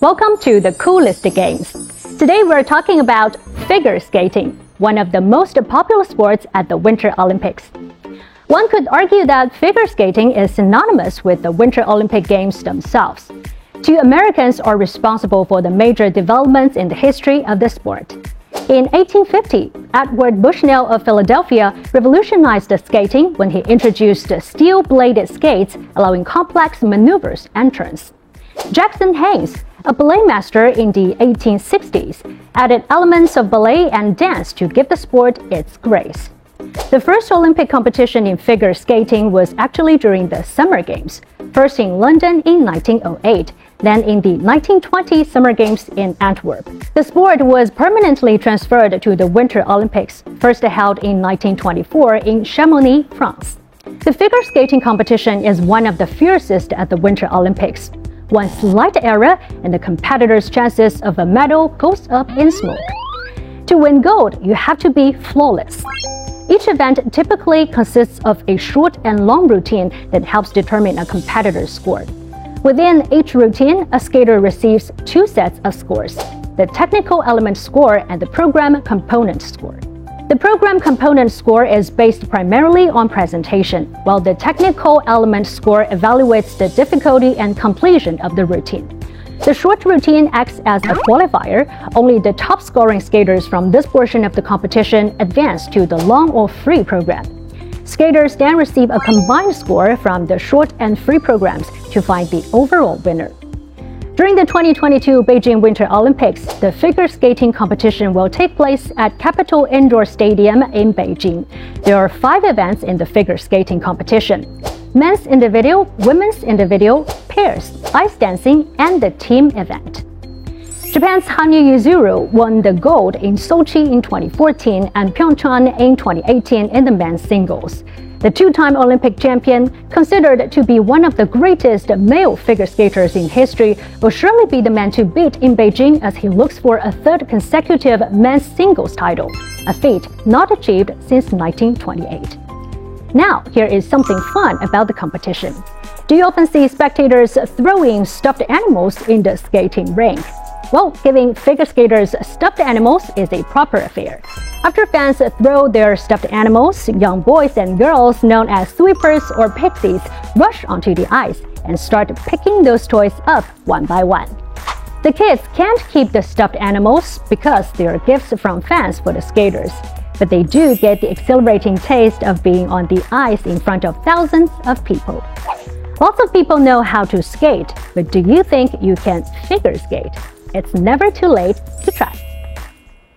Welcome to the coolest games. Today we're talking about figure skating, one of the most popular sports at the Winter Olympics. One could argue that figure skating is synonymous with the Winter Olympic Games themselves. Two Americans are responsible for the major developments in the history of the sport. In 1850, Edward Bushnell of Philadelphia revolutionized the skating when he introduced the steel-bladed skates, allowing complex maneuvers and turns. Jackson Haines, a ballet master in the 1860s, added elements of ballet and dance to give the sport its grace. The first Olympic competition in figure skating was actually during the Summer Games, first in London in 1908. Then in the 1920 Summer Games in Antwerp. The sport was permanently transferred to the Winter Olympics, first held in 1924 in Chamonix, France. The figure skating competition is one of the fiercest at the Winter Olympics. One slight error and the competitor's chances of a medal goes up in smoke. To win gold, you have to be flawless. Each event typically consists of a short and long routine that helps determine a competitor's score. Within each routine, a skater receives two sets of scores, the technical element score and the program component score. The program component score is based primarily on presentation, while the technical element score evaluates the difficulty and completion of the routine. The short routine acts as a qualifier. Only the top-scoring skaters from this portion of the competition advance to the long or free program. Skaters then receive a combined score from the short and free programs to find the overall winner. During the 2022 Beijing Winter Olympics, the figure skating competition will take place at Capital Indoor Stadium in Beijing. There are 5 events in the figure skating competition: men's individual, women's individual, pairs, ice dancing, and the team event. Japan's Hanyu Yuzuru won the gold in Sochi in 2014 and Pyeongchang in 2018 in the men's singles. The two-time Olympic champion, considered to be one of the greatest male figure skaters in history, will surely be the man to beat in Beijing as he looks for a third consecutive men's singles title, a feat not achieved since 1928. Now, here is something fun about the competition. Do you often see spectators throwing stuffed animals in the skating rink? Well, giving figure skaters stuffed animals is a proper affair. After fans throw their stuffed animals, young boys and girls known as sweepers or pixies rush onto the ice and start picking those toys up one by one. The kids can't keep the stuffed animals because they are gifts from fans for the skaters, but they do get the exhilarating taste of being on the ice in front of thousands of people. Lots of people know how to skate, but do you think you can figure skate? It's never too late to try.